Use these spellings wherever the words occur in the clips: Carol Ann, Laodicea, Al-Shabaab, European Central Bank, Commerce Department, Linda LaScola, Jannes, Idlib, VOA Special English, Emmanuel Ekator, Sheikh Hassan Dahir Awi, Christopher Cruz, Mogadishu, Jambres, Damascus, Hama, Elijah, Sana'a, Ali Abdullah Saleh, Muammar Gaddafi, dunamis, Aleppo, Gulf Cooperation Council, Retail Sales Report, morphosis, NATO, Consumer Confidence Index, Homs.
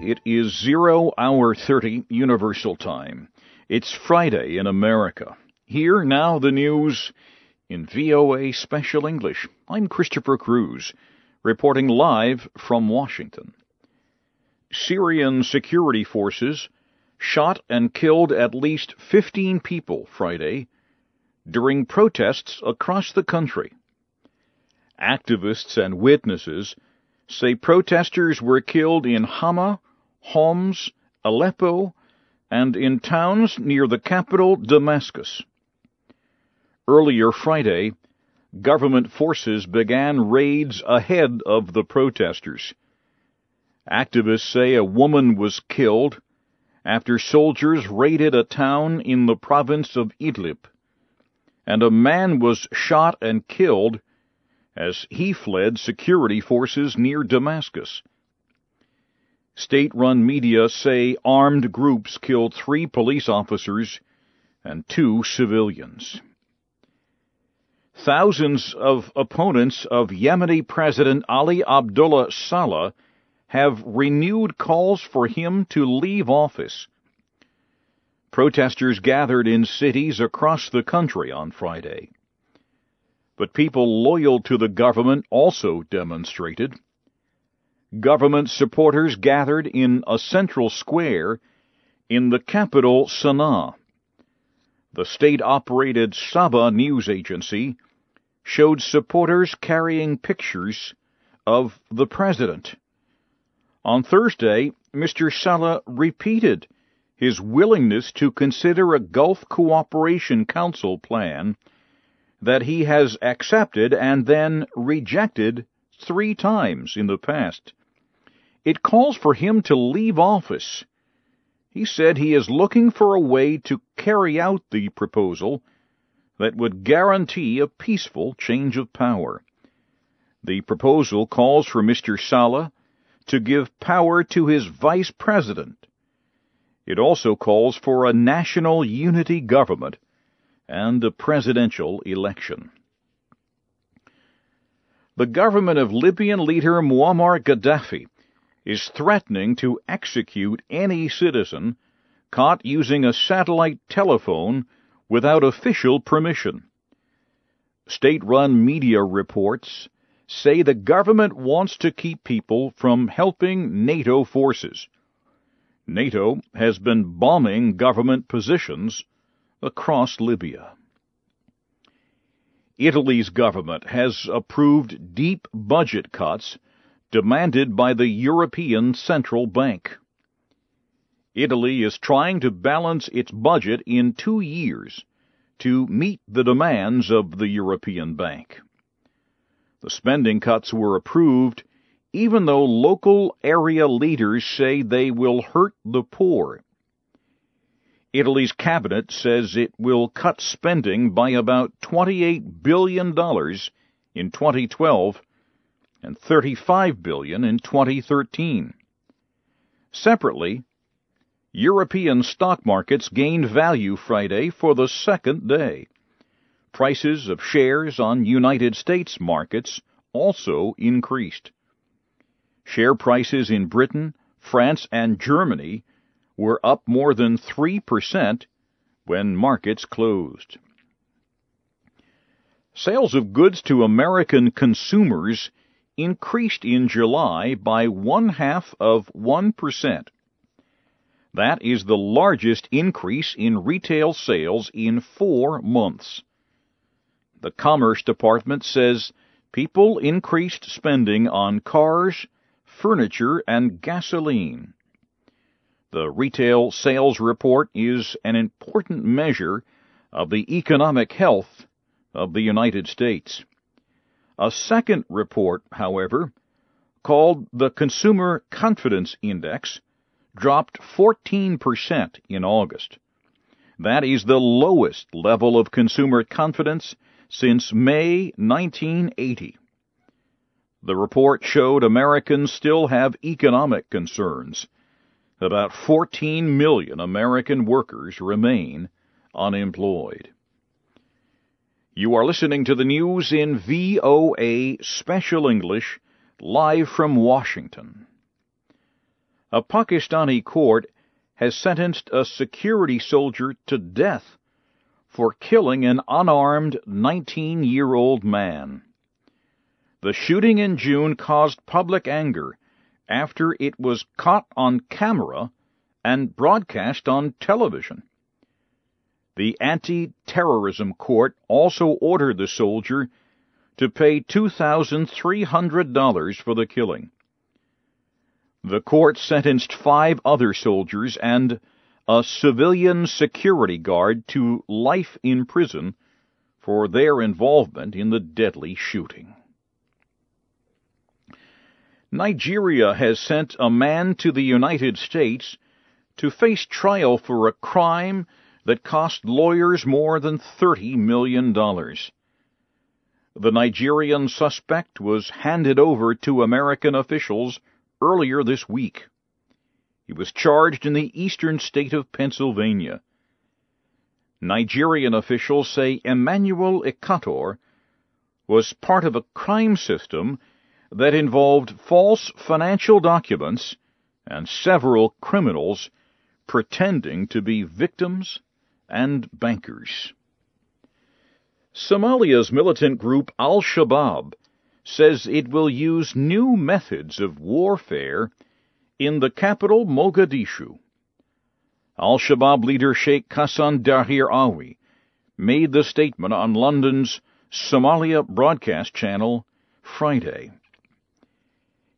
It is 0:30 Universal Time. It's Friday in America. Here now the news in VOA Special English. I'm Christopher Cruz, reporting live from Washington. Syrian security forces shot and killed at least 15 people Friday during protests across the country. Activists and witnesses say protesters were killed in Hama, Homs, Aleppo, and in towns near the capital, Damascus. Earlier Friday, government forces began raids ahead of the protesters. Activists say a woman was killed after soldiers raided a town in the province of Idlib, and a man was shot and killed as he fled security forces near Damascus. State-run media say armed groups killed 3 police officers and 2 civilians. Thousands of opponents of Yemeni President Ali Abdullah Saleh have renewed calls for him to leave office. Protesters gathered in cities across the country on Friday. But people loyal to the government also demonstrated. Government supporters gathered in a central square in the capital, Sana'a. The state-operated Saba news agency showed supporters carrying pictures of the president. On Thursday, Mr. Saleh repeated his willingness to consider a Gulf Cooperation Council plan that he has accepted and then rejected 3 times in the past. It calls for him to leave office. He said he is looking for a way to carry out the proposal that would guarantee a peaceful change of power. The proposal calls for Mr. Saleh to give power to his vice president. It also calls for a national unity government and a presidential election. The government of Libyan leader Muammar Gaddafi is threatening to execute any citizen caught using a satellite telephone without official permission. State-run media reports say the government wants to keep people from helping NATO forces. NATO has been bombing government positions across Libya. Italy's government has approved deep budget cuts demanded by the European Central Bank. Italy is trying to balance its budget in 2 years to meet the demands of the European Bank. The spending cuts were approved even though local area leaders say they will hurt the poor. Italy's cabinet says it will cut spending by about $28 billion in 2012 and $35 billion in 2013. Separately, European stock markets gained value Friday for the second day. Prices of shares on United States markets also increased. Share prices in Britain, France, and Germany were up more than 3% when markets closed. Sales of goods to American consumers increased in July by 0.5%. That is the largest increase in retail sales in 4 months. The Commerce Department says people increased spending on cars, furniture, and gasoline. The Retail Sales Report is an important measure of the economic health of the United States. A second report, however, called the Consumer Confidence Index, dropped 14% in August. That is the lowest level of consumer confidence since May 1980. The report showed Americans still have economic concerns. About 14 million American workers remain unemployed. You are listening to the news in VOA Special English, live from Washington. A Pakistani court has sentenced a security soldier to death for killing an unarmed 19-year-old man. The shooting in June caused public anger after it was caught on camera and broadcast on television. The anti-terrorism court also ordered the soldier to pay $2,300 for the killing. The court sentenced 5 other soldiers and a civilian security guard to life in prison for their involvement in the deadly shooting. Nigeria has sent a man to the United States to face trial for a crime that cost lawyers more than $30 million. The Nigerian suspect was handed over to American officials earlier this week. He was charged in the eastern state of Pennsylvania. Nigerian officials say Emmanuel Ekator was part of a crime system that involved false financial documents and several criminals pretending to be victims and bankers. Somalia's militant group Al-Shabaab says it will use new methods of warfare in the capital, Mogadishu. Al-Shabaab leader Sheikh Hassan Dahir Awi made the statement on London's Somalia broadcast channel Friday.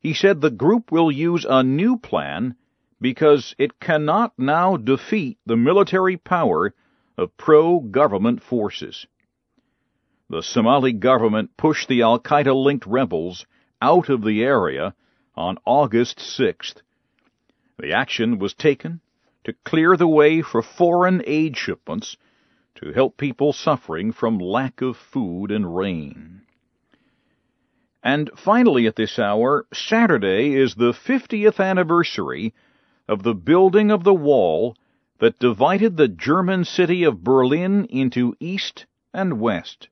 He said the group will use a new plan because it cannot now defeat the military power of pro-government forces. The Somali government pushed the al-Qaeda-linked rebels out of the area on August 6th. The action was taken to clear the way for foreign aid shipments to help people suffering from lack of food and rain. And finally at this hour, Saturday is the 50th anniversary of the building of the wall that divided the German city of Berlin into East and West.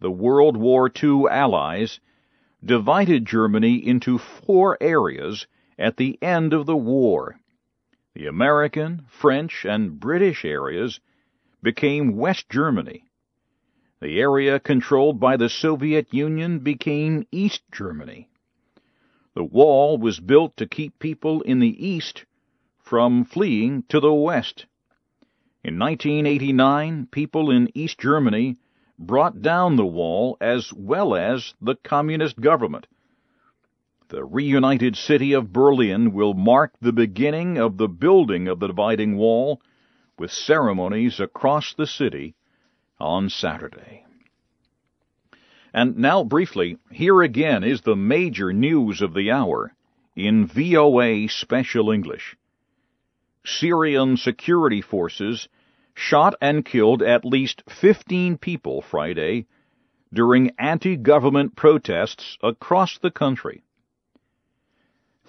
The World War II Allies divided Germany into 4 areas at the end of the war. The American, French, and British areas became West Germany. The area controlled by the Soviet Union became East Germany. The wall was built to keep people in the East from fleeing to the West. In 1989, people in East Germany brought down the wall as well as the communist government. The reunited city of Berlin will mark the beginning of the building of the dividing wall with ceremonies across the city on Saturday. And now briefly, here again is the major news of the hour in VOA Special English. Syrian security forces shot and killed at least 15 people Friday during anti-government protests across the country.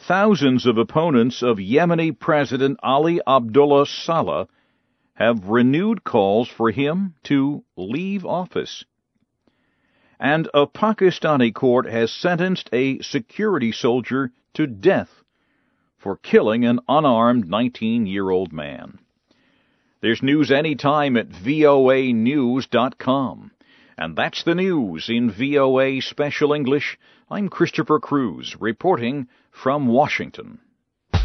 Thousands of opponents of Yemeni President Ali Abdullah Saleh have renewed calls for him to leave office. And a Pakistani court has sentenced a security soldier to death for killing an unarmed 19-year-old man. There's news anytime at voanews.com. And that's the news in VOA Special English. I'm Christopher Cruz, reporting from Washington.